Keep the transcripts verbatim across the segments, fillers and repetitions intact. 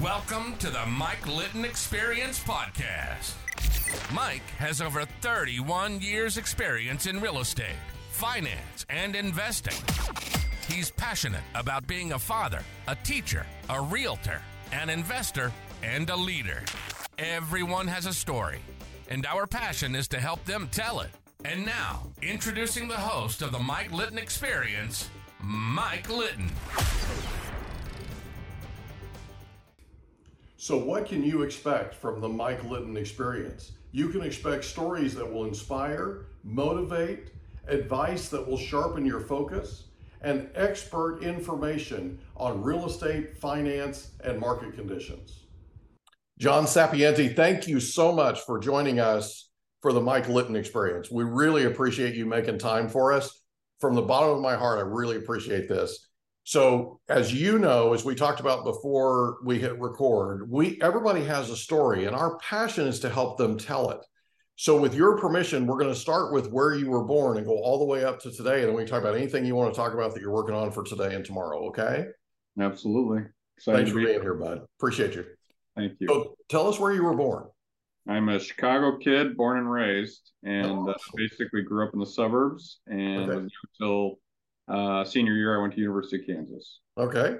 Welcome to the Mike Litton Experience Podcast. Mike has over thirty-one years experience in real estate, finance, and investing. He's passionate about being a father, a teacher, a realtor, an investor, and a leader. Everyone has a story, and our passion is to help them tell it. And now, introducing the host of the Mike Litton Experience, Mike Litton. So what can you expect from the Mike Litton Experience? You can expect stories that will inspire, motivate, advice that will sharpen your focus, and expert information on real estate, finance, and market conditions. John Sapiente, thank you so much for joining us for the Mike Litton Experience. We really appreciate you making time for us. From the bottom of my heart, I really appreciate this. So as you know, as we talked about before we hit record, we everybody has a story, and our passion is to help them tell it. So with your permission, we're going to start with where you were born and go all the way up to today, and then we can talk about anything you want to talk about that you're working on for today and tomorrow, okay? Absolutely. Excited Thanks for being here, bud. Appreciate you. Thank you. So tell us where you were born. I'm a Chicago kid, born and raised, and oh. uh, basically grew up in the suburbs, and okay. until uh, senior year, I went to University of Kansas. Okay.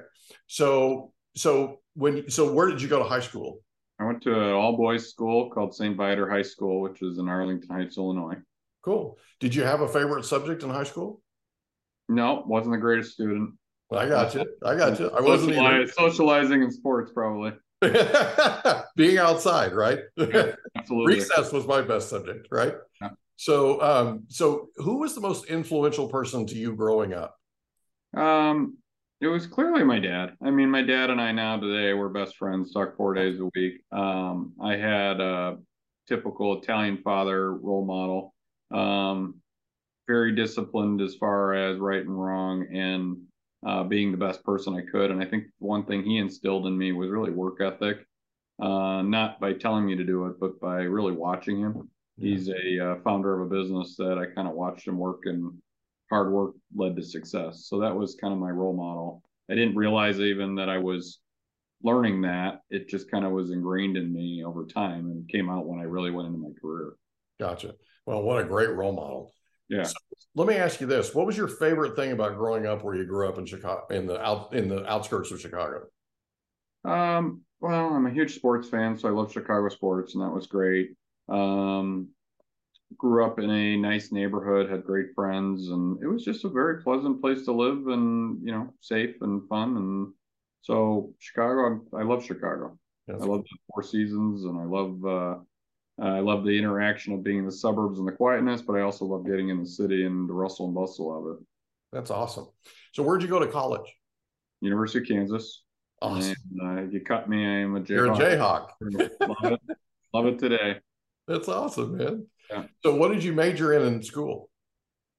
So so when so where did you go to high school? I went to an all-boys school called Saint Viator High School, which is in Arlington Heights, Illinois. Cool. Did you have a favorite subject in high school? No, wasn't the greatest student. I got you. I got you. I wasn't either. Socializing and sports, probably. Being outside, right? Yeah, absolutely. Recess was my best subject, right? Yeah. So, um, so who was the most influential person to you growing up? Um, it was clearly my dad. I mean, my dad and I now today, we're best friends, talk four days a week. Um, I had a typical Italian father role model, um, very disciplined as far as right and wrong, and Uh, being the best person I could. And I think one thing he instilled in me was really work ethic, uh, not by telling me to do it, but by really watching him. Yeah. He's a uh, founder of a business that I kind of watched him work, and hard work led to success. So that was kind of my role model. I didn't realize even that I was learning that. It just kind of was ingrained in me over time and came out when I really went into my career. Gotcha. Well, what a great role model. Yeah. So let me ask you this. What was your favorite thing about growing up where you grew up in Chicago, in the out, in the outskirts of Chicago? Um, well, I'm a huge sports fan, so I love Chicago sports, and that was great. Um, grew up in a nice neighborhood, had great friends, and it was just a very pleasant place to live, and, you know, safe and fun. And so Chicago, I, I love Chicago. That's I love the Four Seasons, and I love, uh, I love the interaction of being in the suburbs and the quietness, but I also love getting in the city and the rustle and bustle of it. That's awesome. So where'd you go to college? University of Kansas. Awesome. And, uh, if you cut me, I'm a Jayhawk. You're a Jayhawk. Love it. Love it today. That's awesome, man. Yeah. So what did you major in in school?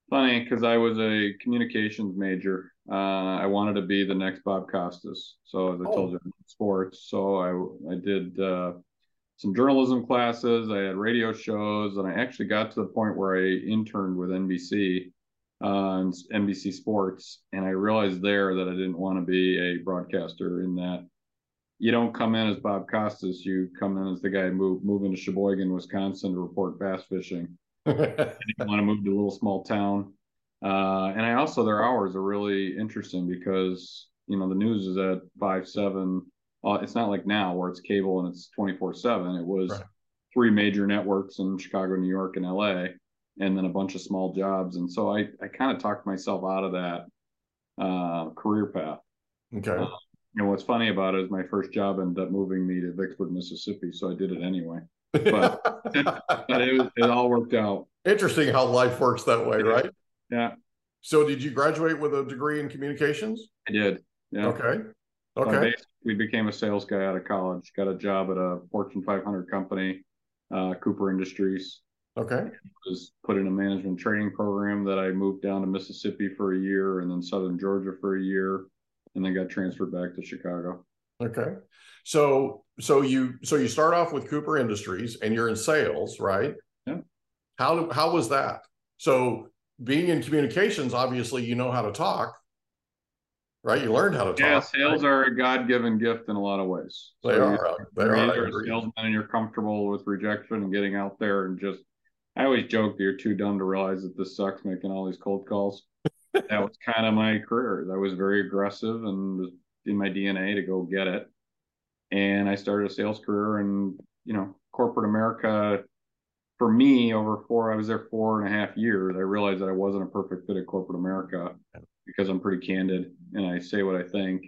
Funny, because I was a communications major. Uh, I wanted to be the next Bob Costas. So as I oh. told you, sports. So I I did... Uh, some journalism classes, I had radio shows, and I actually got to the point where I interned with N B C uh, and N B C Sports, and I realized there that I didn't want to be a broadcaster, in that you don't come in as Bob Costas, you come in as the guy move, moving to Sheboygan, Wisconsin to report bass fishing. You want to move to a little small town. Uh, and I also, their hours are really interesting because, you know, the news is at five, seven Uh, it's not like now where it's cable and it's twenty-four seven It was right. three major networks in Chicago, New York, and L A, and then a bunch of small jobs. And so I, I kind of talked myself out of that uh, career path. Okay. Uh, and what's funny about it is my first job ended up moving me to Vicksburg, Mississippi, so I did it anyway. But, but it, was, it all worked out. Interesting how life works that way, right? Yeah. So did you graduate with a degree in communications? I did, yeah. Okay. Okay. So we became a sales guy out of college, got a job at a Fortune five hundred company, uh, Cooper Industries. Okay. Was put in a management training program that I moved down to Mississippi for a year, and then Southern Georgia for a year, and then got transferred back to Chicago. Okay. So, so you, so you start off with Cooper Industries and you're in sales, right? Yeah. How, how was that? So being in communications, obviously, you know how to talk. right? You learned how to talk. Yeah, sales right? are a God-given gift in a lot of ways. They so are. They are. You're a salesman and you're comfortable with rejection and getting out there and just, I always joke that you're too dumb to realize that this sucks making all these cold calls. That was kind of my career. I was very aggressive and was in my D N A to go get it. And I started a sales career in, you know, corporate America. For me, over four, I was there four and a half years. I realized that I wasn't a perfect fit at corporate America because I'm pretty candid and I say what I think.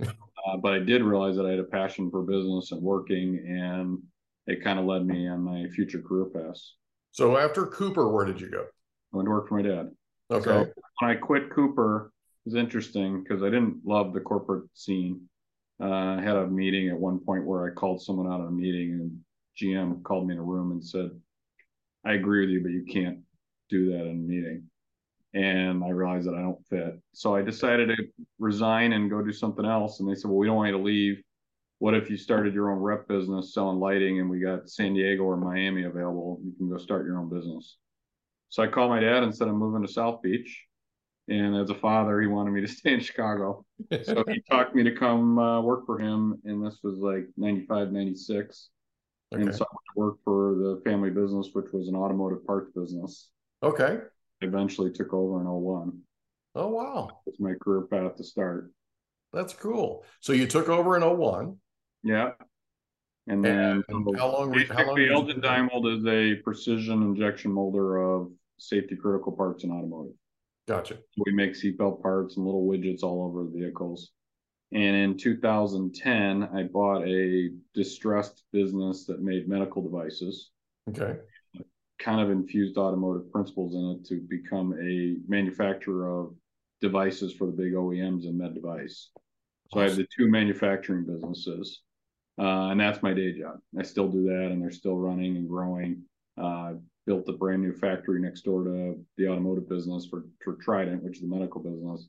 Uh, but I did realize that I had a passion for business and working, and it kind of led me on my future career path. So after Cooper, where did you go? I went to work for my dad. Okay. So when I quit Cooper, it was interesting because I didn't love the corporate scene. Uh, I had a meeting at one point where I called someone out on a meeting, and G M called me in a room and said, I agree with you, but you can't do that in a meeting. And I realized that I don't fit. So I decided to resign and go do something else. And they said, well, we don't want you to leave. What if you started your own rep business selling lighting, and we got San Diego or Miami available? You can go start your own business. So I called my dad and said, I'm moving to South Beach. And as a father, he wanted me to stay in Chicago. So he talked me to come uh, work for him. And this was like ninety-five, ninety-six. Okay. And so I went to work for the family business, which was an automotive parts business. Okay. I eventually took over in oh one. Oh, wow. That's my career path to start. That's cool. So you took over in oh one. Yeah. And then and how long? How long? Elden Diamond is a precision injection molder of safety critical parts in automotive. Gotcha. We make seatbelt parts and little widgets all over the vehicles. And in two thousand ten, I bought a distressed business that made medical devices. Okay. Kind of infused automotive principles in it to become a manufacturer of devices for the big O E Ms and med device. So awesome. I have the two manufacturing businesses, uh, and that's my day job. I still do that, and they're still running and growing. Uh, built a brand new factory next door to the automotive business for, for Trident, which is the medical business.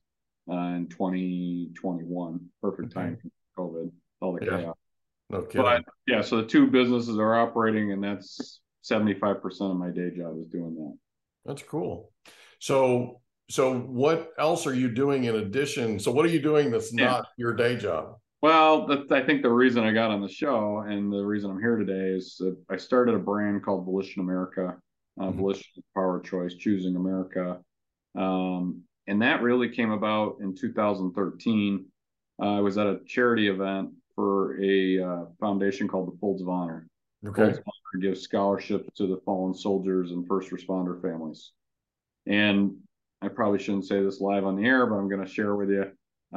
Uh, in twenty twenty-one, perfect mm-hmm. time for COVID, all the yeah. chaos. No kidding. But yeah, so the two businesses are operating, and that's seventy-five percent of my day job is doing that. That's cool. So, so what else are you doing in addition? So, what are you doing that's yeah. not your day job? Well, that's, I think the reason I got on the show and the reason I'm here today is that I started a brand called Volition America. Uh, mm-hmm. Volition is power of choice, choosing America. Um, And that really came about in two thousand thirteen. Uh, I was at a charity event for a uh, foundation called the Folds of Honor. Okay. Folds of Honor gives scholarships to the fallen soldiers and first responder families. And I probably shouldn't say this live on the air, but I'm going to share with you.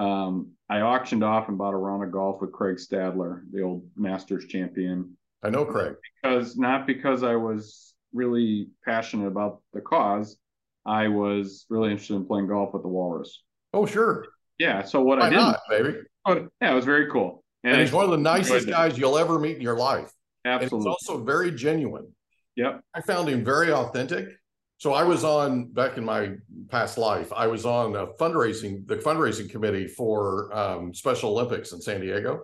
Um, I auctioned off and bought a round of golf with Craig Stadler, the old Masters champion. I know Craig. Because not because I was really passionate about the cause. I was really interested in playing golf with the Walrus. Oh, sure. Yeah. So what Why I did, not, baby. Oh, yeah, it was very cool. And, and he's I, one of the nicest guys that. You'll ever meet in your life. Absolutely. And he's also very genuine. Yep. I found him very authentic. So I was on, back in my past life, I was on a fundraising, the fundraising committee for um, Special Olympics in San Diego.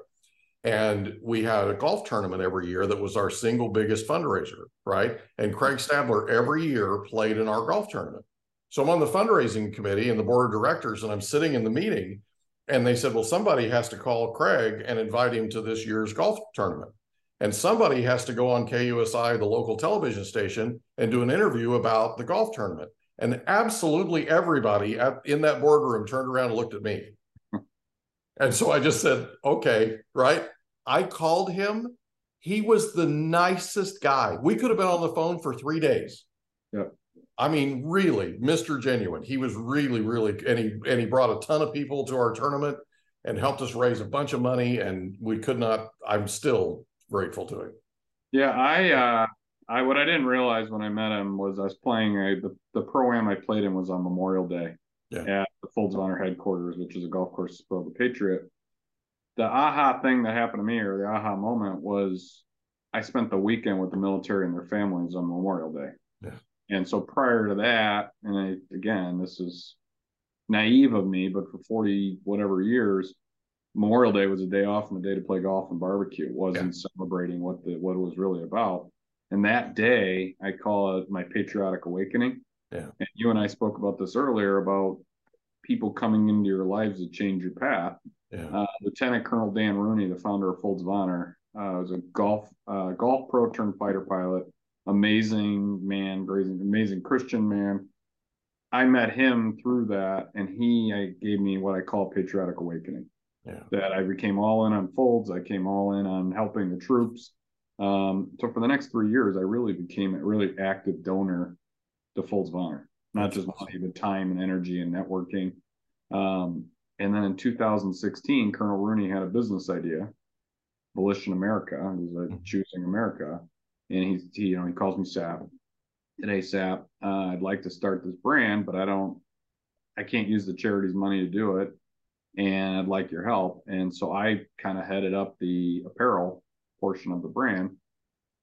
And we had a golf tournament every year that was our single biggest fundraiser, right? And Craig Stadler every year played in our golf tournament. So I'm on the fundraising committee and the board of directors, and I'm sitting in the meeting, and they said, well, somebody has to call Craig and invite him to this year's golf tournament. And somebody has to go on K U S I, the local television station, and do an interview about the golf tournament. And absolutely everybody in that boardroom turned around and looked at me. And so I just said, okay, right? I called him. He was the nicest guy. We could have been on the phone for three days. Yeah. I mean, really, Mister Genuine. He was really, really, and he and he brought a ton of people to our tournament and helped us raise a bunch of money. And we could not. I'm still grateful to him. Yeah, I, uh, I what I didn't realize when I met him was I was playing a, the the pro-am I played in was on Memorial Day yeah. at the Folds of Honor headquarters, which is a golf course to build the Patriot. The aha thing that happened to me, or the aha moment, was I spent the weekend with the military and their families on Memorial Day. Yeah. And so prior to that, and I, again, this is naive of me, but for forty whatever years, Memorial Day was a day off and a day to play golf and barbecue. It wasn't yeah. celebrating what the what it was really about. And that day, I call it my patriotic awakening. Yeah. And you and I spoke about this earlier about people coming into your lives that change your path. Yeah. Uh, Lieutenant Colonel Dan Rooney, the founder of Folds of Honor, uh, was a golf uh, golf pro turned fighter pilot. Amazing man, amazing Christian man. I met him through that, and he I, gave me what I call patriotic awakening. Yeah. That I became all in on Folds. I came all in on helping the troops. Um, so for the next three years, I really became a really active donor to Folds of Honor, not just money, but time and energy and networking. Um, and then in two thousand sixteen, Colonel Rooney had a business idea, Volition America, who's like choosing America. And he's, he, you know, he calls me Sap. Today, Sap, uh, I'd like to start this brand, but I don't, I can't use the charity's money to do it. And I'd like your help. And so I kind of headed up the apparel portion of the brand.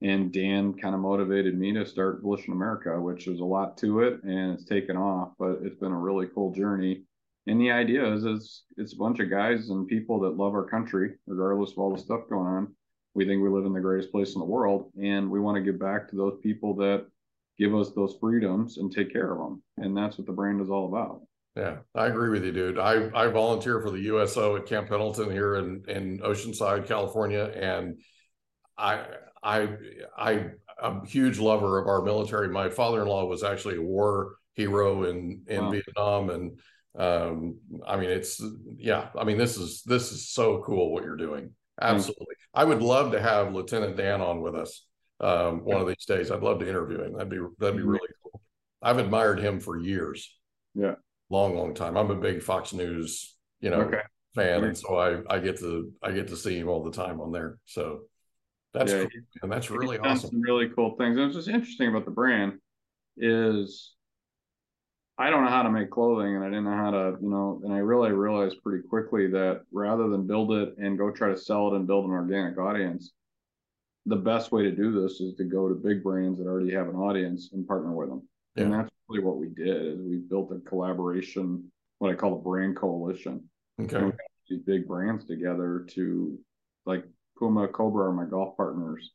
And Dan kind of motivated me to start Volition America, which is a lot to it, and it's taken off, but it's been a really cool journey. And the idea is it's, it's a bunch of guys and people that love our country, regardless of all the stuff going on. We think we live in the greatest place in the world, and we want to give back to those people that give us those freedoms and take care of them. And that's what the brand is all about. Yeah, I agree with you, dude. I, I volunteer for the U S O at Camp Pendleton here in, in Oceanside, California. And I, I, I, I'm a huge lover of our military. My father-in-law was actually a war hero in, in wow. Vietnam. And um, I mean, it's, yeah, I mean, this is, this is so cool what you're doing. Absolutely. I would love to have Lieutenant Dan on with us um, one of these days. I'd love to interview him. That'd be, that'd be really cool. I've admired him for years. Yeah. Long, long time. I'm a big Fox News, you know, okay. fan. And so I, I get to, I get to see him all the time on there. So that's, yeah, cool. And that's really awesome. Some really cool things. And it's just interesting about the brand is I don't know how to make clothing, and I didn't know how to, you know, and I really realized pretty quickly that rather than build it and go try to sell it and build an organic audience, the best way to do this is to go to big brands that already have an audience and partner with them. Yeah. And that's really what we did is we built a collaboration, what I call a brand coalition. Okay. And we got these big brands together to, like, Puma, Cobra are my golf partners,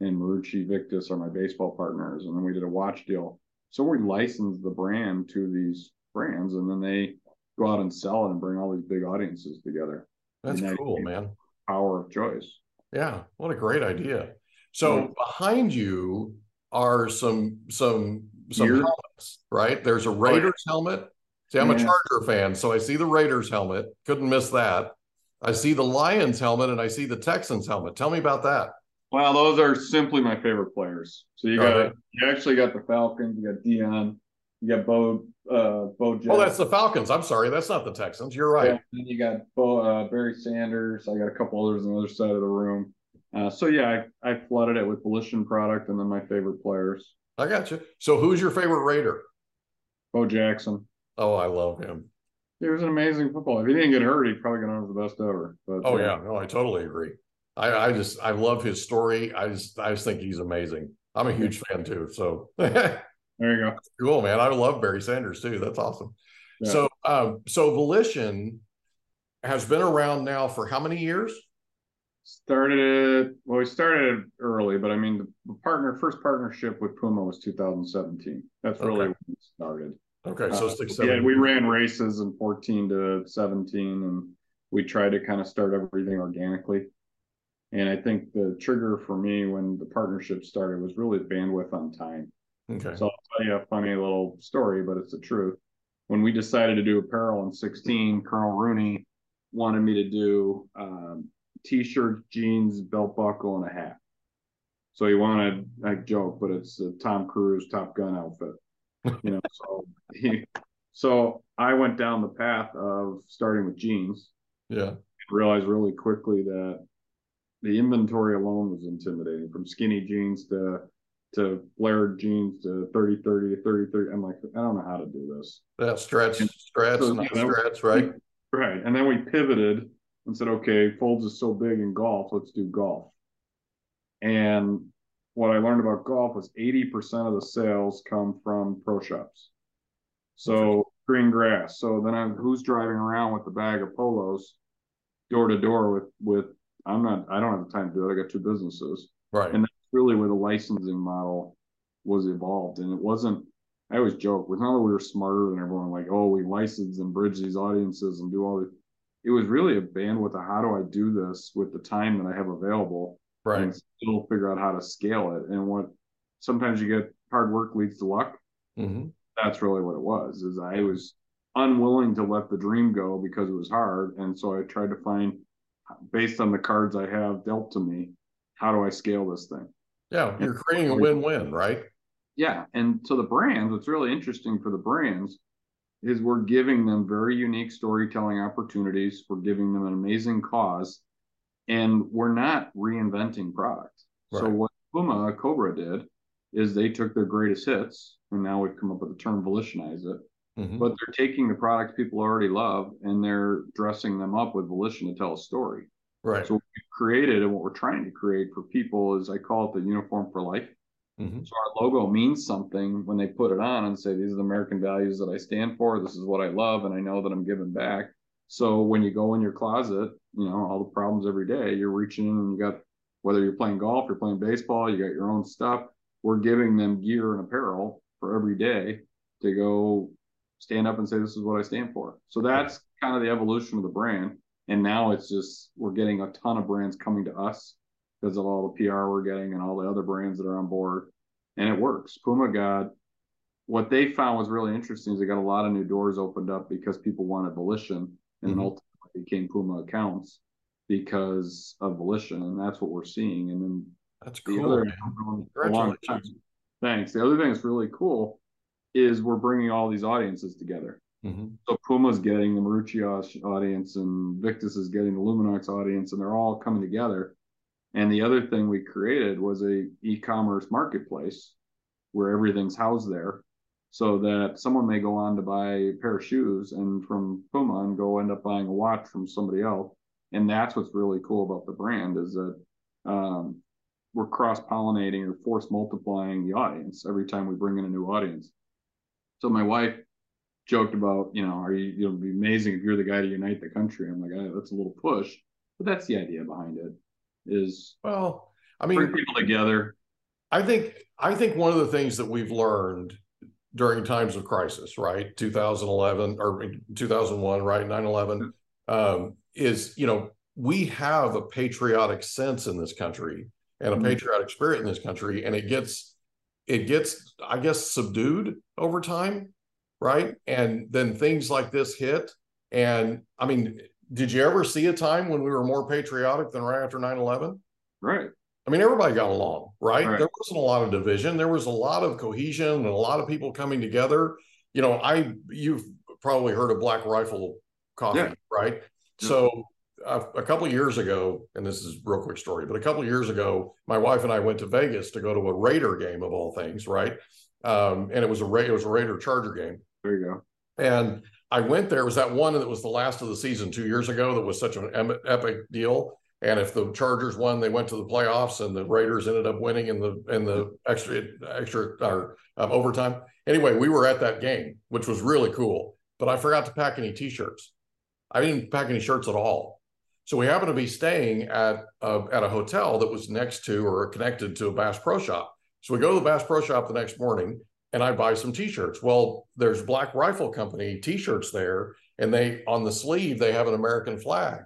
and Marucci, Victus are my baseball partners. And then we did a watch deal. So we license the brand to these brands, and then they go out and sell it and bring all these big audiences together. That's cool, man. Power of choice. Yeah. What a great idea. So yeah. Behind you are some, some, some You're, helmets, right? There's a Raiders helmet. See, I'm yeah. a Charger fan. So I see the Raiders helmet. Couldn't miss that. I see the Lions helmet, and I see the Texans helmet. Tell me about that. Well, those are simply my favorite players. So you got, right. you actually got the Falcons, you got Dion, you got Bo, uh, Bo Jackson. Oh, that's the Falcons. I'm sorry, that's not the Texans. You're right. Yeah, then you got Bo, uh, Barry Sanders. I got a couple others on the other side of the room. Uh, so yeah, I, I flooded it with Volition product and then my favorite players. I got you. So who's your favorite Raider? Bo Jackson. Oh, I love him. He was an amazing football. If he didn't get hurt, he'd probably get on as the best ever. But, oh yeah, no, I totally agree. I, I just, I love his story. I just, I just think he's amazing. I'm a huge fan too. So there you go. Cool, man. I love Barry Sanders too. That's awesome. Yeah. So, um, so Volition has been around now for how many years? Started, well, we started early, but I mean, the, the partner, first partnership with Puma was two thousand seventeen. That's really okay. when it started. Okay. So uh, six, seven. Yeah, we ran races in fourteen to seventeen, and we tried to kind of start everything organically. And I think the trigger for me when the partnership started was really bandwidth on time. Okay. So I'll tell you a funny little story, but it's the truth. When we decided to do apparel in sixteen, Colonel Rooney wanted me to do um, T-shirts, jeans, belt buckle, and a hat. So he wanted, I joke, but it's a Tom Cruise Top Gun outfit. You know, so he, so I went down the path of starting with jeans. Yeah. And realized really quickly that the inventory alone was intimidating, from skinny jeans to to flared jeans to thirty thirty to thirty thirty. I'm like, I don't know how to do this. That stretch, and stretch, so, not yeah, stretch, we, right? Right. And then we pivoted and said, okay, Folds is so big in golf, let's do golf. And what I learned about golf was eighty percent of the sales come from pro shops. So green grass. So then I'm, who's driving around with the bag of polos door to door with, with, I'm not, I don't have the time to do it. I got two businesses. Right. And that's really where the licensing model was evolved. And it wasn't I always joke with how we were smarter than everyone, like, oh, we license and bridge these audiences and do all this. It was really a bandwidth of how do I do this with the time that I have available, right? And still figure out how to scale it. And what sometimes you get, hard work leads to luck. Mm-hmm. That's really what it was, is I was unwilling to let the dream go because it was hard. And so I tried to find, based on the cards I have dealt to me, how do I scale this thing? Yeah, you're and creating a win-win, right? Yeah. And to the brands, what's really interesting for the brands is we're giving them very unique storytelling opportunities. We're giving them an amazing cause, and we're not reinventing products. Right. So what Puma Cobra did is they took their greatest hits, and now we've come up with the term volitionize it. Mm-hmm. But they're taking the products people already love, and they're dressing them up with volition to tell a story. Right. So what we've created and what we're trying to create for people is, I call it the uniform for life. Mm-hmm. So our logo means something when they put it on and say, these are the American values that I stand for. This is what I love, and I know that I'm giving back. So when you go in your closet, you know, all the problems every day, you're reaching in and you got, whether you're playing golf, you're playing baseball, you got your own stuff. We're giving them gear and apparel for every day to go stand up and say, this is what I stand for. So that's kind of the evolution of the brand. And now it's just, we're getting a ton of brands coming to us because of all the P R we're getting and all the other brands that are on board. And it works. Puma got, what they found was really interesting is they got a lot of new doors opened up because people wanted volition, and mm-hmm. ultimately became Puma accounts because of volition. And that's what we're seeing. And then that's the cool. Other, Congratulations. Thanks. The other thing that's really cool is we're bringing all these audiences together. Mm-hmm. So Puma's getting the Marucci audience, and Victus is getting the Luminox audience, and they're all coming together. And the other thing we created was a e-commerce marketplace where everything's housed there, so that someone may go on to buy a pair of shoes and from Puma and go end up buying a watch from somebody else. And that's what's really cool about the brand, is that um, we're cross-pollinating or force multiplying the audience every time we bring in a new audience. So my wife joked about, you know, are you, it'll be amazing if you're the guy to unite the country. I'm like, oh, that's a little push, but that's the idea behind it, is, well, I mean, bring people together. I think, I think one of the things that we've learned during times of crisis, right? two thousand eleven or two thousand one, right? nine eleven, um, is, you know, we have a patriotic sense in this country and a mm-hmm. patriotic spirit in this country, and it gets, it gets, I guess, subdued over time, right? And then things like this hit. And I mean, did you ever see a time when we were more patriotic than right after nine eleven? Right. I mean, everybody got along, right? right? There wasn't a lot of division. There was a lot of cohesion and a lot of people coming together. You know, I, you've probably heard of Black Rifle Coffee, yeah. right? Yeah. So uh, a couple of years ago, and this is a real quick story, but a couple of years ago, my wife and I went to Vegas to go to a Raider game of all things, right? Um, and it was a Ra- it was a Raider Charger game. There you go. And I went there. It was that one that was the last of the season two years ago that was such an epic deal. And if the Chargers won, they went to the playoffs, and the Raiders ended up winning in the in the extra extra or um, overtime. Anyway, we were at that game, which was really cool. But I forgot to pack any T-shirts. I didn't pack any shirts at all. So we happened to be staying at a, at a hotel that was next to or connected to a Bass Pro Shop. So we go to the Bass Pro Shop the next morning, and I buy some T-shirts. Well, there's Black Rifle Company T-shirts there, and they on the sleeve they have an American flag.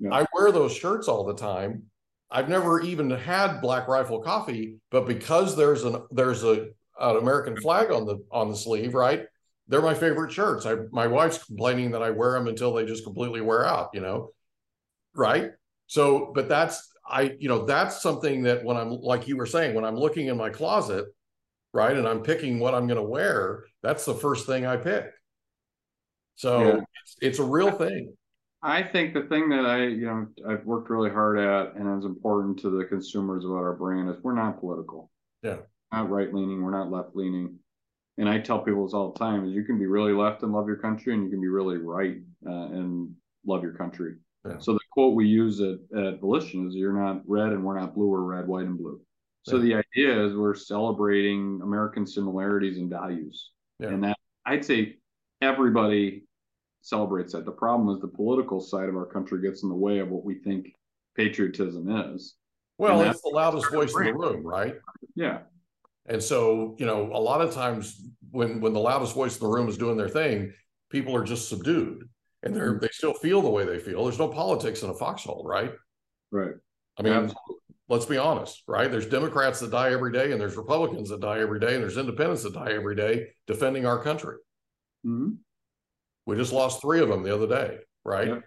Yeah. I wear those shirts all the time. I've never even had Black Rifle Coffee, but because there's an there's a an American flag on the on the sleeve, right? They're my favorite shirts. I my wife's complaining that I wear them until they just completely wear out, you know, right? So, but that's I you know that's something that when I'm, like you were saying, when I'm looking in my closet, right, and I'm picking what I'm going to wear, that's the first thing I pick. So yeah. it's, it's a real thing. I think the thing that I, you know, I've worked really hard at and is important to the consumers about our brand is we're not political. Yeah. We're not right leaning. We're not left leaning. And I tell people this all the time, is you can be really left and love your country, and you can be really right uh, and love your country. Yeah. So the quote we use at, at Volition is, you're not red and we're not blue, we're red, white, and blue. So the idea is we're celebrating American similarities and values. Yeah. And that, I'd say, everybody celebrates that. The problem is the political side of our country gets in the way of what we think patriotism is. Well, it's the loudest voice in the room, right? Yeah. And so, you know, a lot of times when when the loudest voice in the room is doing their thing, people are just subdued, and they're they still feel the way they feel. There's no politics in a foxhole, right? Right. I mean, absolutely. Let's be honest, right? There's Democrats that die every day, and there's Republicans that die every day, and there's independents that die every day defending our country. Mm-hmm. We just lost three of them the other day, right? Yeah.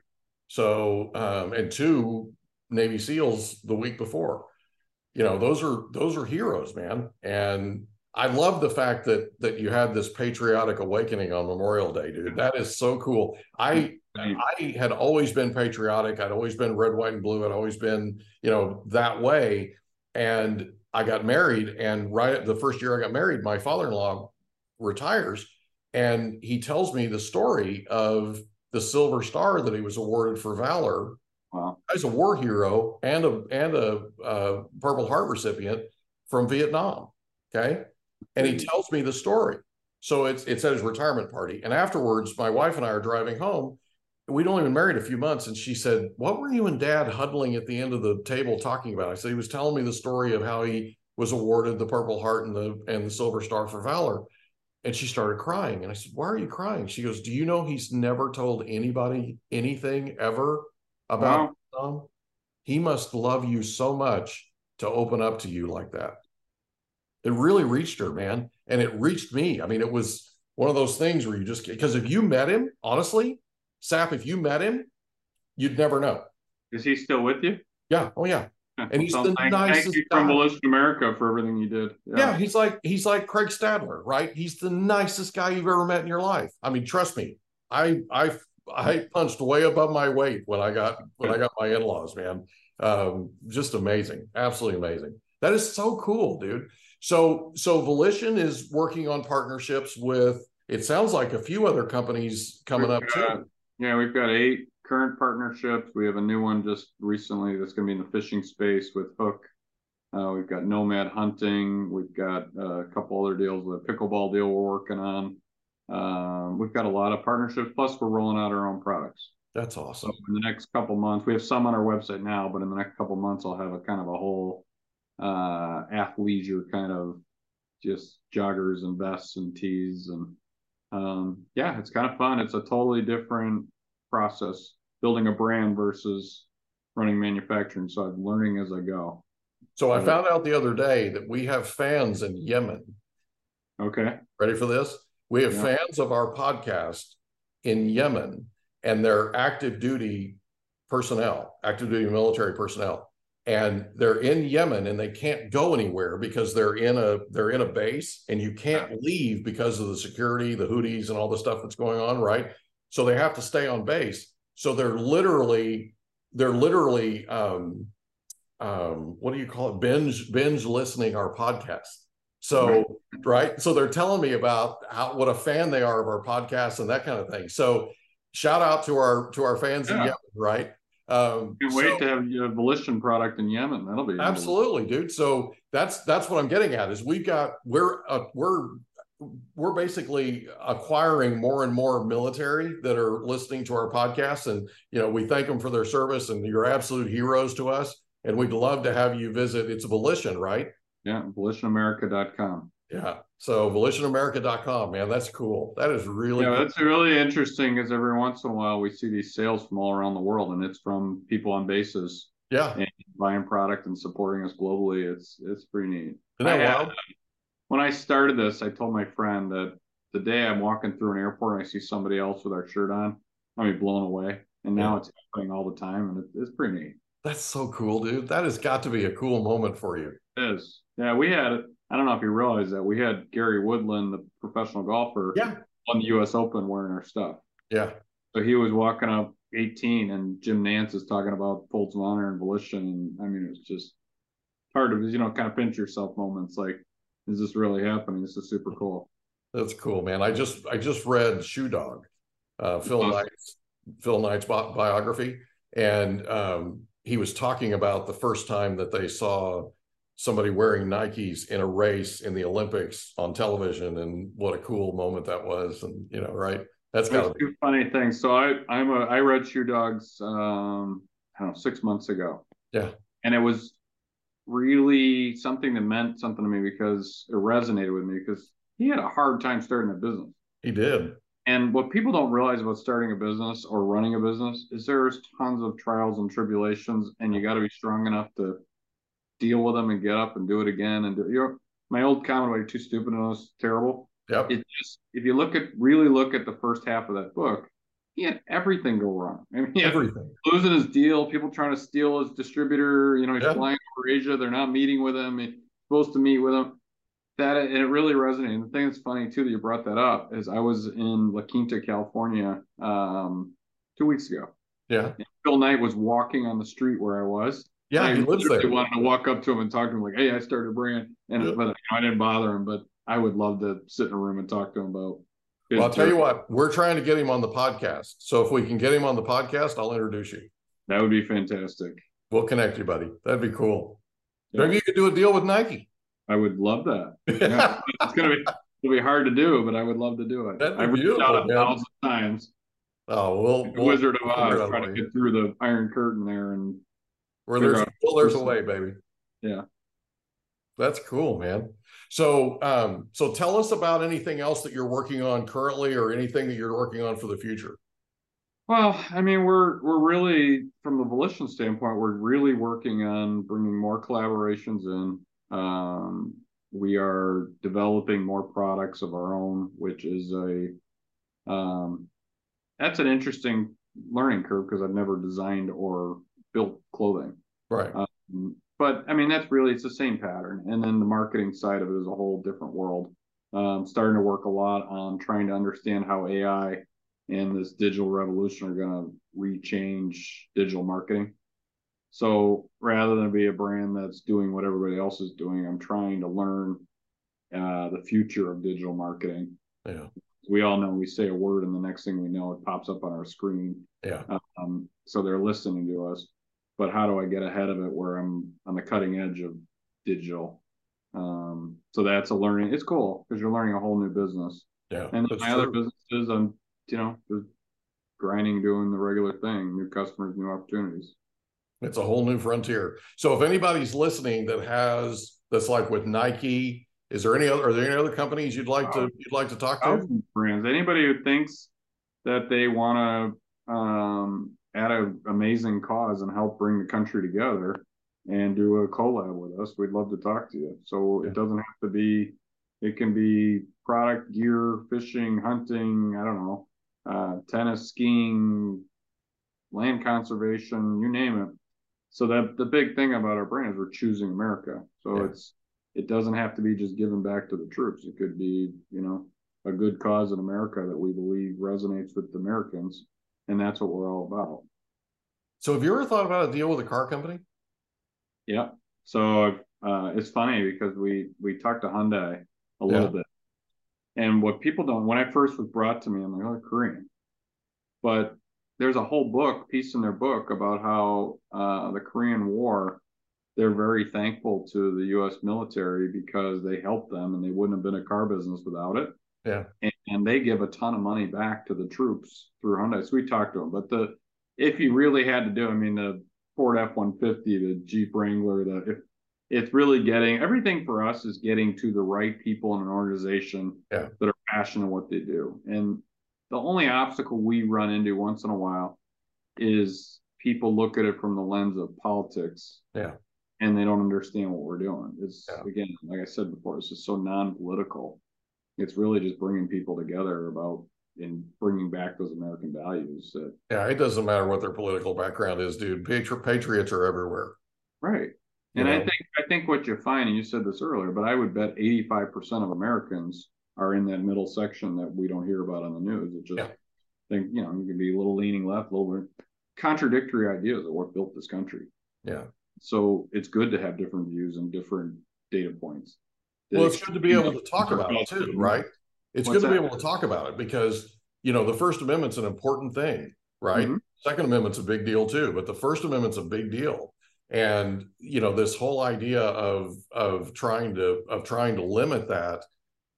So, um, and two Navy SEALs the week before. You know, those are those are heroes, man. And I love the fact that that you had this patriotic awakening on Memorial Day, dude. That is so cool. I I had always been patriotic. I'd always been red, white, and blue. I'd always been, you know, that way. And I got married, and right the first year I got married, my father-in-law retires, and he tells me the story of the Silver Star that he was awarded for valor. Wow. He's a war hero and a and a, a Purple Heart recipient from Vietnam. Okay. And he tells me the story. So it's it's at his retirement party. And afterwards, my wife and I are driving home. We'd only been married a few months. And she said, "What were you and Dad huddling at the end of the table talking about?" I said, "He was telling me the story of how he was awarded the Purple Heart and the and the Silver Star for valor." And she started crying. And I said, "Why are you crying?" She goes, "Do you know he's never told anybody anything ever about wow. him? He must love you so much to open up to you like that." It really reached her, man. And it reached me. I mean, it was one of those things where you just, because if you met him, honestly, Sap, if you met him, you'd never know. Is he still with you? Yeah. Oh, yeah. And he's so the thank, nicest thank you guy. From Volition America for everything you did. Yeah. yeah. He's like, he's like Craig Stadler, right? He's the nicest guy you've ever met in your life. I mean, trust me, I, I, I punched way above my weight when I got, when I got my in-laws, man. Um, just amazing. Absolutely amazing. That is so cool, dude. So, so Volition is working on partnerships with, it sounds like, a few other companies coming we've up got, too. Yeah, we've got eight current partnerships. We have a new one just recently that's going to be in the fishing space with Hook. Uh, we've got Nomad Hunting. We've got uh, a couple other deals with a pickleball deal we're working on. Um, we've got a lot of partnerships, plus we're rolling out our own products. That's awesome. So in the next couple months, we have some on our website now, but in the next couple months, I'll have a kind of a whole uh, athleisure kind of just joggers and vests and tees. And um, yeah, it's kind of fun. It's a totally different process, building a brand versus running manufacturing. So I'm learning as I go. So I but, found out the other day that we have fans in Yemen. Okay. Ready for this? We have yeah. fans of our podcast in Yemen, and they're active duty personnel, active duty military personnel. And they're in Yemen, and they can't go anywhere because they're in a they're in a base, and you can't leave because of the security, the Houthis and all the stuff that's going on, right? So they have to stay on base. So they're literally they're literally um, um, what do you call it? Binge binge listening our podcast. So, right. right. So they're telling me about how, what a fan they are of our podcast and that kind of thing. So shout out to our, to our fans yeah. in Yemen, right? Um, Can't wait so, to have your Volition product in Yemen. That'll be absolutely dude. So that's, that's what I'm getting at is we've got, we're, uh, we're, we're basically acquiring more and more military that are listening to our podcast, and, you know, we thank them for their service, and you're absolute heroes to us. And we'd love to have you visit. It's a Volition, right? Yeah, volition america dot com. Yeah, so volition america dot com, man, that's cool. That is really yeah, cool. That's really interesting, because every once in a while we see these sales from all around the world, and it's from people on bases. Yeah, and buying product and supporting us globally. It's it's pretty neat. Isn't that wild? Had, when I started this, I told my friend that the day I'm walking through an airport and I see somebody else with our shirt on, I'm gonna be blown away. And now yeah. it's happening all the time, and it, it's pretty neat. That's so cool, dude. That has got to be a cool moment for you. It is. Yeah, we had, I don't know if you realize that, we had Gary Woodland, the professional golfer, yeah. on the U S Open wearing our stuff. Yeah. So he was walking up eighteen, and Jim Nance is talking about Folds of Honor and Volition. I mean, it was just part of, you know, kind of pinch yourself moments like, is this really happening? This is super cool. That's cool, man. I just I just read Shoe Dog, uh, Phil awesome. Knight's, Phil Knight's bi- biography, and um, he was talking about the first time that they saw somebody wearing Nikes in a race in the Olympics on television, and what a cool moment that was. And, you know, right. That's got to be two funny things. So I, I'm a, I read Shoe Dogs, um, I don't know, six months ago. Yeah. And it was really something that meant something to me because it resonated with me, because he had a hard time starting a business. He did. And what people don't realize about starting a business or running a business is there's tons of trials and tribulations, and you got to be strong enough to deal with them and get up and do it again. And do, you know, my old comment, you're too stupid and it's terrible. Yep. It just, if you look at, really look at the first half of that book, he had everything go wrong. I mean, he had everything. Losing his deal, people trying to steal his distributor. You know, he's yep. flying over Asia. They're not meeting with him. He's supposed to meet with him. That, and it really resonated. And the thing that's funny too that you brought that up is I was in La Quinta, California, um, two weeks ago. Yeah. And Bill Knight was walking on the street where I was. Yeah, I he lives there. Wanted to walk up to him and talk to him like, "Hey, I started a brand," and yeah. but you know, I didn't bother him. But I would love to sit in a room and talk to him about. Well, I'll tell you what, we're trying to get him on the podcast. So if we can get him on the podcast, I'll introduce you. That would be fantastic. We'll connect you, buddy. That'd be cool. Yeah. Maybe you could do a deal with Nike. I would love that. Yeah. It's going to be it'll be hard to do, but I would love to do it. I've reached out a man. thousand times. Oh, well, the we'll, Wizard of Oz we'll trying to get through the Iron Curtain there, and where there's, well, there's a way, baby. Yeah. That's cool, man. So, um, so tell us about anything else that you're working on currently, or anything that you're working on for the future. Well, I mean, we're we're really, from the Volition standpoint, we're really working on bringing more collaborations in. Um, we are developing more products of our own, which is a um, that's an interesting learning curve because I've never designed or built clothing. Right. Um, But I mean, that's really, it's the same pattern. And then the marketing side of it is a whole different world. Um, starting to work a lot on trying to understand how A I and this digital revolution are going to rechange digital marketing. So rather than be a brand that's doing what everybody else is doing, I'm trying to learn uh, the future of digital marketing. Yeah. We all know we say a word and the next thing we know, it pops up on our screen. Yeah. Um, so they're listening to us. But how do I get ahead of it where I'm on the cutting edge of digital? Um, so that's a learning. It's cool because you're learning a whole new business. Yeah. And my true. other businesses, I'm, you know, just grinding, doing the regular thing, new customers, new opportunities. It's a whole new frontier. So if anybody's listening that has, that's like with Nike, is there any other, are there any other companies you'd like uh, to, you'd like to talk to? Brands. Anybody who thinks that they want to, um, at an amazing cause and help bring the country together and do a collab with us, we'd love to talk to you. So yeah. It doesn't have to be, it can be product, gear, fishing, hunting, I don't know, uh, tennis, skiing, land conservation, you name it. So that the big thing about our brand is we're choosing America. So yeah. it's, it doesn't have to be just giving back to the troops. It could be, you know, a good cause in America that we believe resonates with the Americans. And that's what we're all about. So have you ever thought about a deal with a car company? Yeah. So uh, it's funny because we, we talked to Hyundai a little yeah. bit. And what people don't, when I first was brought to me, I'm like, oh, Korean. But there's a whole book, piece in their book about how uh, the Korean War, they're very thankful to the U S military because they helped them and they wouldn't have been a car business without it. Yeah. And, and they give a ton of money back to the troops through Hyundai. So we talked to them. But the if you really had to do, I mean, the Ford F one fifty, the Jeep Wrangler, the if, it's really getting, everything for us is getting to the right people in an organization yeah. that are passionate what they do. And the only obstacle we run into once in a while is people look at it from the lens of politics. Yeah. And they don't understand what we're doing. It's, yeah. again, like I said before, it's just so non-political. It's really just bringing people together about and bringing back those American values. That, yeah, it doesn't matter what their political background is, dude. Patri- patriots are everywhere, right? And you know? I think I think what you find, and you said this earlier, but I would bet eighty-five percent of Americans are in that middle section that we don't hear about on the news. It just yeah. think you know you can be a little leaning left, a little bit contradictory ideas of what built this country. Yeah. So it's good to have different views and different data points. Well, it's good to be able to talk about it too, right? It's What's good to that? be able to talk about it because, you know, the First Amendment's an important thing, right? Mm-hmm. Second Amendment's a big deal too, but the First Amendment's a big deal. And, you know, this whole idea of, of trying to, of trying to limit that,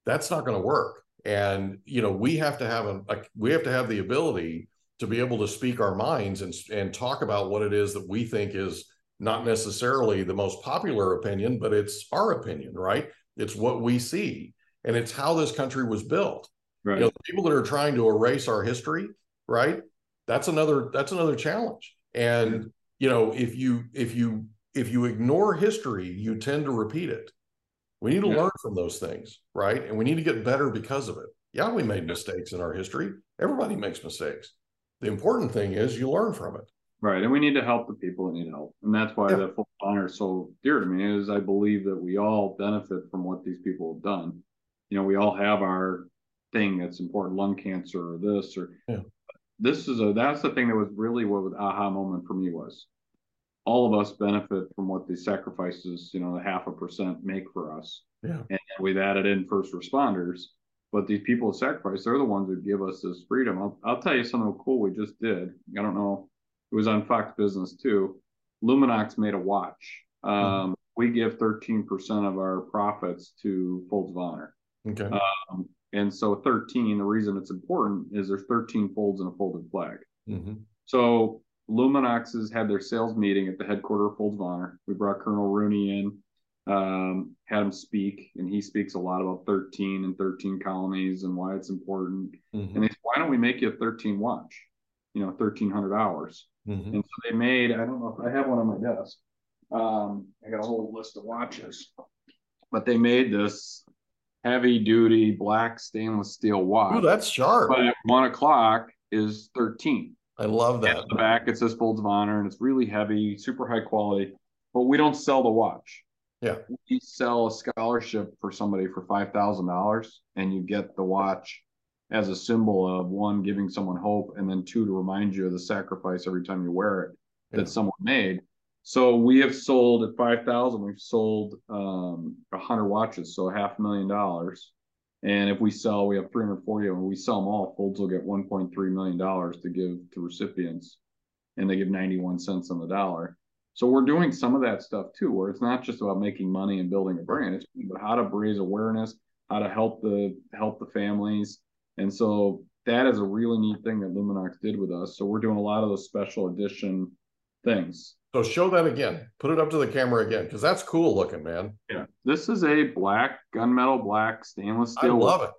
that's not going to work. And, you know, we have to have a, a, we have to have the ability to be able to speak our minds and, and talk about what it is that we think is not necessarily the most popular opinion, but it's our opinion, right? It's what we see, and it's how this country was built. Right. You know, the people that are trying to erase our history, right? That's another that's another challenge. And you know, if you if you if you ignore history, you tend to repeat it. We need to yeah. learn from those things, right? And we need to get better because of it. Yeah, we made mistakes in our history. Everybody makes mistakes. The important thing is you learn from it. Right, and we need to help the people that need help. And that's why yeah. the Folds of Honor is so dear to me, is I believe that we all benefit from what these people have done. You know, we all have our thing that's important, lung cancer or this or yeah. this is a, that's the thing that was really what the aha moment for me was. All of us benefit from what these sacrifices, you know, the half a percent make for us. Yeah. And we've added in first responders, but these people who sacrifice, they're the ones who give us this freedom. I'll, I'll tell you something cool we just did. I don't know. It was on Fox Business too. Luminox made a watch. Um, mm-hmm. We give thirteen percent of our profits to Folds of Honor. Okay. Um, and so thirteen, the reason it's important is there's thirteen folds in a folded flag. Mm-hmm. So Luminox's had their sales meeting at the headquarters of Folds of Honor. We brought Colonel Rooney in, um, had him speak, and he speaks a lot about thirteen and thirteen colonies and why it's important. Mm-hmm. And they said, why don't we make you a thirteen watch? You know, thirteen hundred hours. Mm-hmm. And so they made, I don't know if I have one on my desk. Um, I got a whole list of watches. But they made this heavy-duty black stainless steel watch. Oh, that's sharp. But at one o'clock is thirteen. I love that. At the back, it says Folds of Honor, and it's really heavy, super high quality. But we don't sell the watch. Yeah. We sell a scholarship for somebody for five thousand dollars, and you get the watch as a symbol of, one, giving someone hope, and then two, to remind you of the sacrifice every time you wear it that yeah. someone made. So we have sold at five thousand, we've sold um, one hundred watches, so half a million dollars. And if we sell, we have three hundred forty of them. We sell them all, Folds will get one point three million dollars to give to recipients, and they give ninety-one cents on the dollar. So we're doing some of that stuff too, where it's not just about making money and building a brand, it's about how to raise awareness, how to help the help the families. And so that is a really neat thing that Luminox did with us. So we're doing a lot of those special edition things. So show that again. Put it up to the camera again, because that's cool looking, man. Yeah. This is a black, gunmetal black, stainless steel. I love one. It.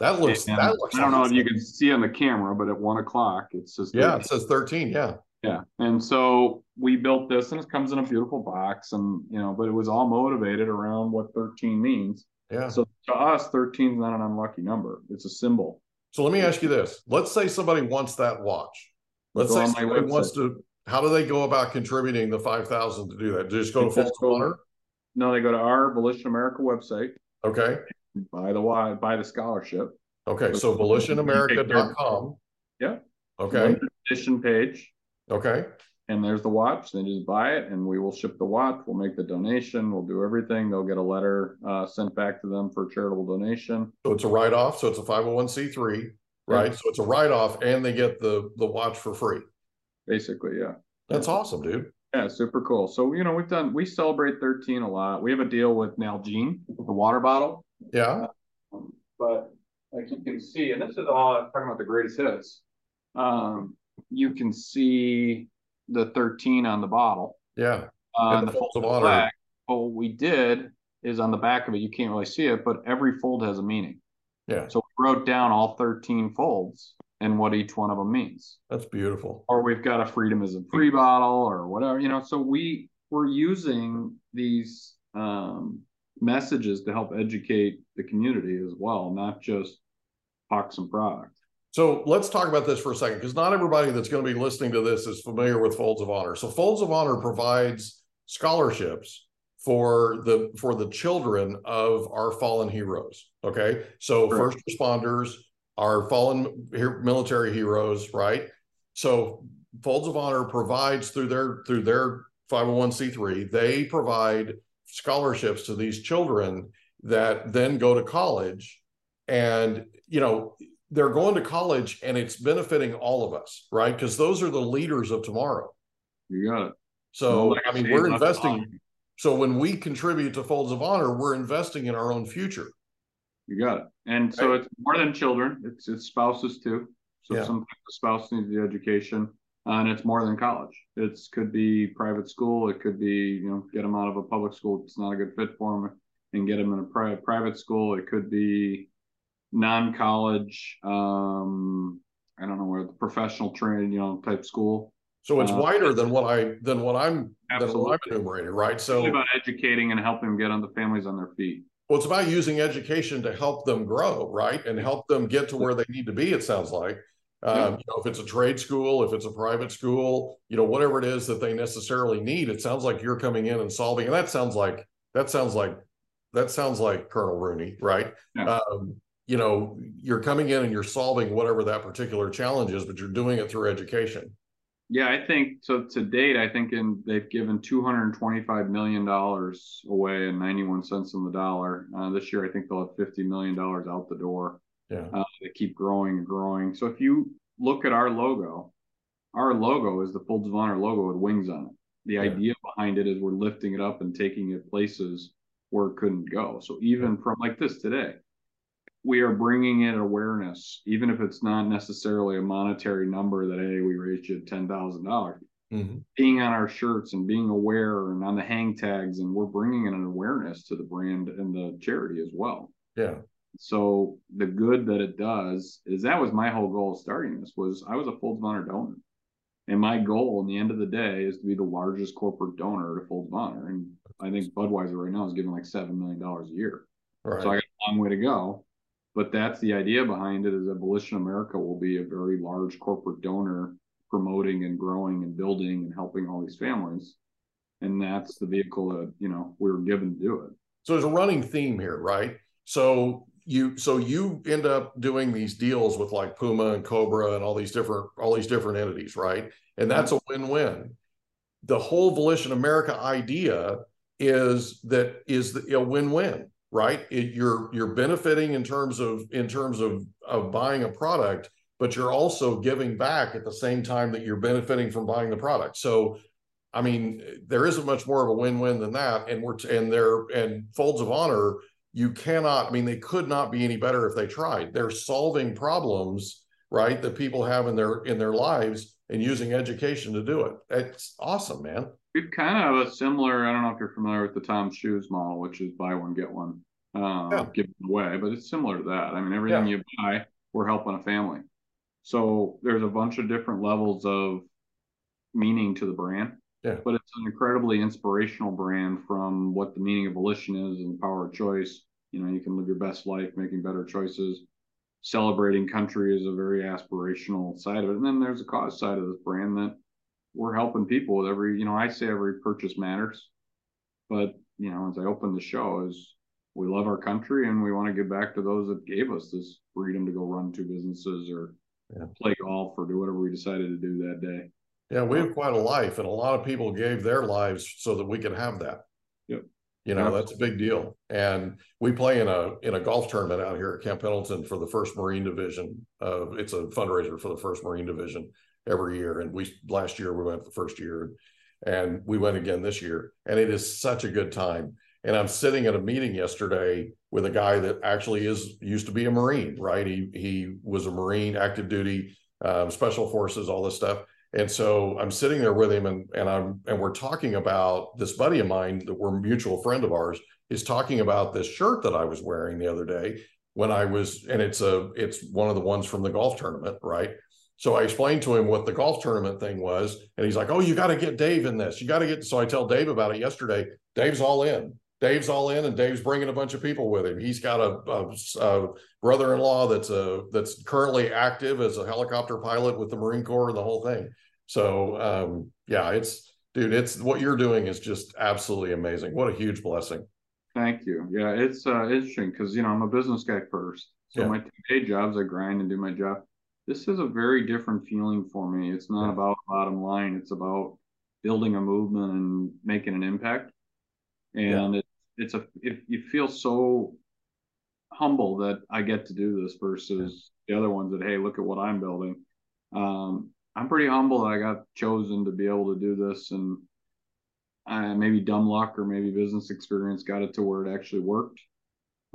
That looks, and that looks. I don't know if you can see on the camera, but at one o'clock, it says thirteen. Yeah, it says thirteen, yeah. Yeah. And so we built this, and it comes in a beautiful box, and, you know, but it was all motivated around what thirteen means. Yeah. So to us, thirteen is not an unlucky number. It's a symbol. So let me ask you this. Let's say somebody wants that watch. Let's go say somebody wants to, how do they go about contributing the five thousand to do that? Do you just go to Folds of Honor? No, they go to our Volition America website. Okay. Buy the, buy the scholarship. Okay. So volition america dot com. Yeah. Okay. Edition page. Okay. And there's the watch. They just buy it, and we will ship the watch. We'll make the donation. We'll do everything. They'll get a letter uh, sent back to them for a charitable donation. So it's a write-off. So it's a five oh one c three, right? Yeah. So it's a write-off, and they get the the watch for free. Basically, yeah. That's awesome, dude. Yeah, super cool. So, you know, we've done, we celebrate thirteen a lot. We have a deal with Nalgene, the water bottle. Yeah. Um, but like you can see, and this is all I'm talking about the greatest hits. Um, you can see the thirteen on the bottle. Yeah. Uh, and the, the Folds of Honor. But what we did is on the back of it, you can't really see it, but every fold has a meaning. Yeah. So we wrote down all thirteen folds and what each one of them means. That's beautiful. Or we've got a freedom is a free bottle or whatever, you know. So we we're using these um, messages to help educate the community as well, not just talk some product. So let's talk about this for a second, because not everybody that's going to be listening to this is familiar with Folds of Honor. So Folds of Honor provides scholarships for the for the children of our fallen heroes. Okay, so sure. First responders, our fallen military heroes, right? So Folds of Honor provides through their through their five oh one c three, they provide scholarships to these children that then go to college, and you know. They're going to college, and it's benefiting all of us, right? Because those are the leaders of tomorrow. You got it. So, well, I mean, we're investing. So when we contribute to Folds of Honor, we're investing in our own future. You got it. And right? So it's more than children. It's, it's spouses, too. So yeah. Sometimes the spouse needs the education. uh, and it's more than college. It could be private school. It could be, you know, get them out of a public school if it's not a good fit for them and get them in a pri- private school. It could be non-college, um, I don't know where, the professional training, you know, type school. So it's uh, wider than what I than what I'm absolutely than what I'm enumerating, right? So it's about educating and helping them get on the families on their feet. Well, it's about using education to help them grow, right, and help them get to where they need to be. It sounds like, um, yeah. you know, if it's a trade school, if it's a private school, you know, whatever it is that they necessarily need. It sounds like you're coming in and solving, and that sounds like that sounds like that sounds like Colonel Rooney, right? Yeah. Um, you know, you're coming in and you're solving whatever that particular challenge is, but you're doing it through education. Yeah, I think so. To date, I think in, they've given two hundred twenty-five million dollars away and ninety-one cents on the dollar. Uh, this year, I think they'll have fifty million dollars out the door. Yeah, uh, they keep growing and growing. So if you look at our logo, our logo is the Folds of Honor logo with wings on it. The yeah. idea behind it is we're lifting it up and taking it places where it couldn't go. So even from like this today, we are bringing in awareness, even if it's not necessarily a monetary number that, hey, we raised you ten thousand dollars. Mm-hmm. Being on our shirts and being aware and on the hang tags, and we're bringing in an awareness to the brand and the charity as well. Yeah. So the good that it does is that was my whole goal starting this was I was a Folds of Honor donor. And my goal in the end of the day is to be the largest corporate donor to Folds of Honor. And I think Budweiser right now is giving like seven million dollars a year. Right. So I got a long way to go. But that's the idea behind it is that Volition America will be a very large corporate donor promoting and growing and building and helping all these families. And that's the vehicle that, you know, we were given to do it. So there's a running theme here, right? So you so you end up doing these deals with like Puma and Cobra and all these different all these different entities, right? And that's a win-win. The whole Volition America idea is that is the, a win-win. Right, it, you're you're benefiting in terms of in terms of, of buying a product, but you're also giving back at the same time that you're benefiting from buying the product. So, I mean, there isn't much more of a win-win than that. And we're and there and Folds of Honor, you cannot. I mean, they could not be any better if they tried. They're solving problems, right, that people have in their in their lives and using education to do it. It's awesome, man. We've kind of a similar, I don't know if you're familiar with the Tom Shoes model, which is buy one, get one, uh, yeah. give it away, but it's similar to that. I mean, everything yeah. you buy, we're helping a family. So there's a bunch of different levels of meaning to the brand, yeah. but it's an incredibly inspirational brand from what the meaning of volition is and the power of choice. You know, you can live your best life, making better choices. Celebrating country is a very aspirational side of it. And then there's a cause side of this brand that we're helping people with every, you know, I say every purchase matters, but, you know, as I open the show is we love our country and we want to give back to those that gave us this freedom to go run two businesses or yeah. play golf or do whatever we decided to do that day. Yeah. We have quite a life and a lot of people gave their lives so that we could have that. Yep. You know, that's a big deal. And we play in a in a golf tournament out here at Camp Pendleton for the First Marine Division. Uh, it's a fundraiser for the First Marine Division every year. And we last year, we went the first year, and we went again this year. And it is such a good time. And I'm sitting at a meeting yesterday with a guy that actually is used to be a Marine, right? He, he was a Marine, active duty, um, special forces, all this stuff. And so I'm sitting there with him and, and I'm and we're talking about this buddy of mine that we're a mutual friend of ours is talking about this shirt that I was wearing the other day when I was and it's a it's one of the ones from the golf tournament, right? So I explained to him what the golf tournament thing was, and he's like, "Oh, you got to get Dave in this. You got to get." So I tell Dave about it yesterday. Dave's all in. Dave's all in, and Dave's bringing a bunch of people with him. He's got a, a, a brother-in-law that's a that's currently active as a helicopter pilot with the Marine Corps and the whole thing. So, um, yeah, it's, dude, it's what you're doing is just absolutely amazing. What a huge blessing. Thank you. Yeah, it's uh, interesting because, you know, I'm a business guy first. So yeah. my day jobs, I grind and do my job. This is a very different feeling for me. It's not yeah. about bottom line. It's about building a movement and making an impact. And yeah. it, it's a, if you feel so humble that I get to do this versus yeah. the other ones that, hey, look at what I'm building. Um, I'm pretty humble that I got chosen to be able to do this, and I, maybe dumb luck or maybe business experience got it to where it actually worked.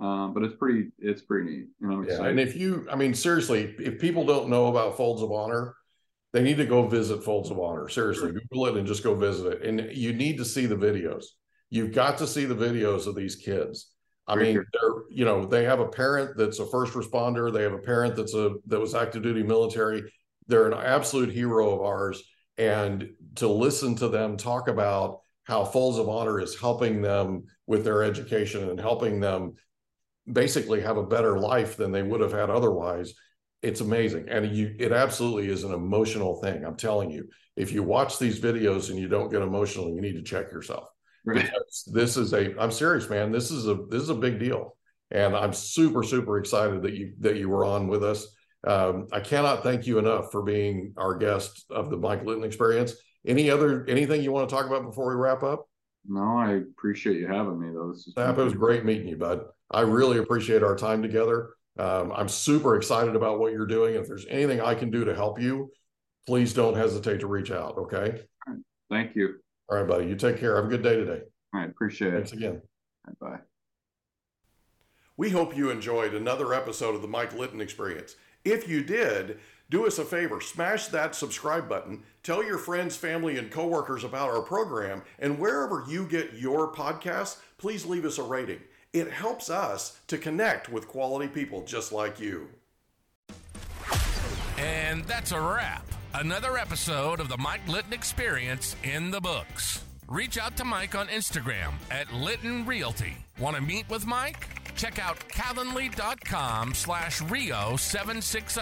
Um, but it's pretty, it's pretty neat. You know, yeah, and if you, I mean, seriously, if people don't know about Folds of Honor, They need to go visit Folds of Honor. Seriously, Google it and just go visit it. And you need to see the videos. You've got to see the videos of these kids. I mean, they're, you know, they have a parent that's a first responder. They have a parent that's a, that was active duty military. They're an absolute hero of ours. And to listen to them talk about how Folds of Honor is helping them with their education and helping them basically have a better life than they would have had otherwise, it's amazing. And you, it absolutely is an emotional thing. I'm telling you, if you watch these videos and you don't get emotional, you need to check yourself. Right. Because this is a, I'm serious, man. This is a, this is a big deal. And I'm super, super excited that you, that you were on with us. Um, I cannot thank you enough for being our guest of the Mike Litton Experience. Any other, anything you want to talk about before we wrap up? No, I appreciate you having me though. This is it was great meeting you, bud. I really appreciate our time together. Um, I'm super excited about what you're doing. If there's anything I can do to help you, please don't hesitate to reach out. Okay. All right. Thank you. All right, buddy. You take care. Have a good day today. I appreciate it. Thanks again. Bye. We hope you enjoyed another episode of the Mike Litton Experience. If you did, do us a favor, smash that subscribe button, tell your friends, family, and coworkers about our program, and wherever you get your podcasts, please leave us a rating. It helps us to connect with quality people just like you. And that's a wrap. Another episode of the Mike Litton Experience in the books. Reach out to Mike on Instagram at Litton Realty. Want to meet with Mike? Check out Calendly dot com slash Rio seven sixty.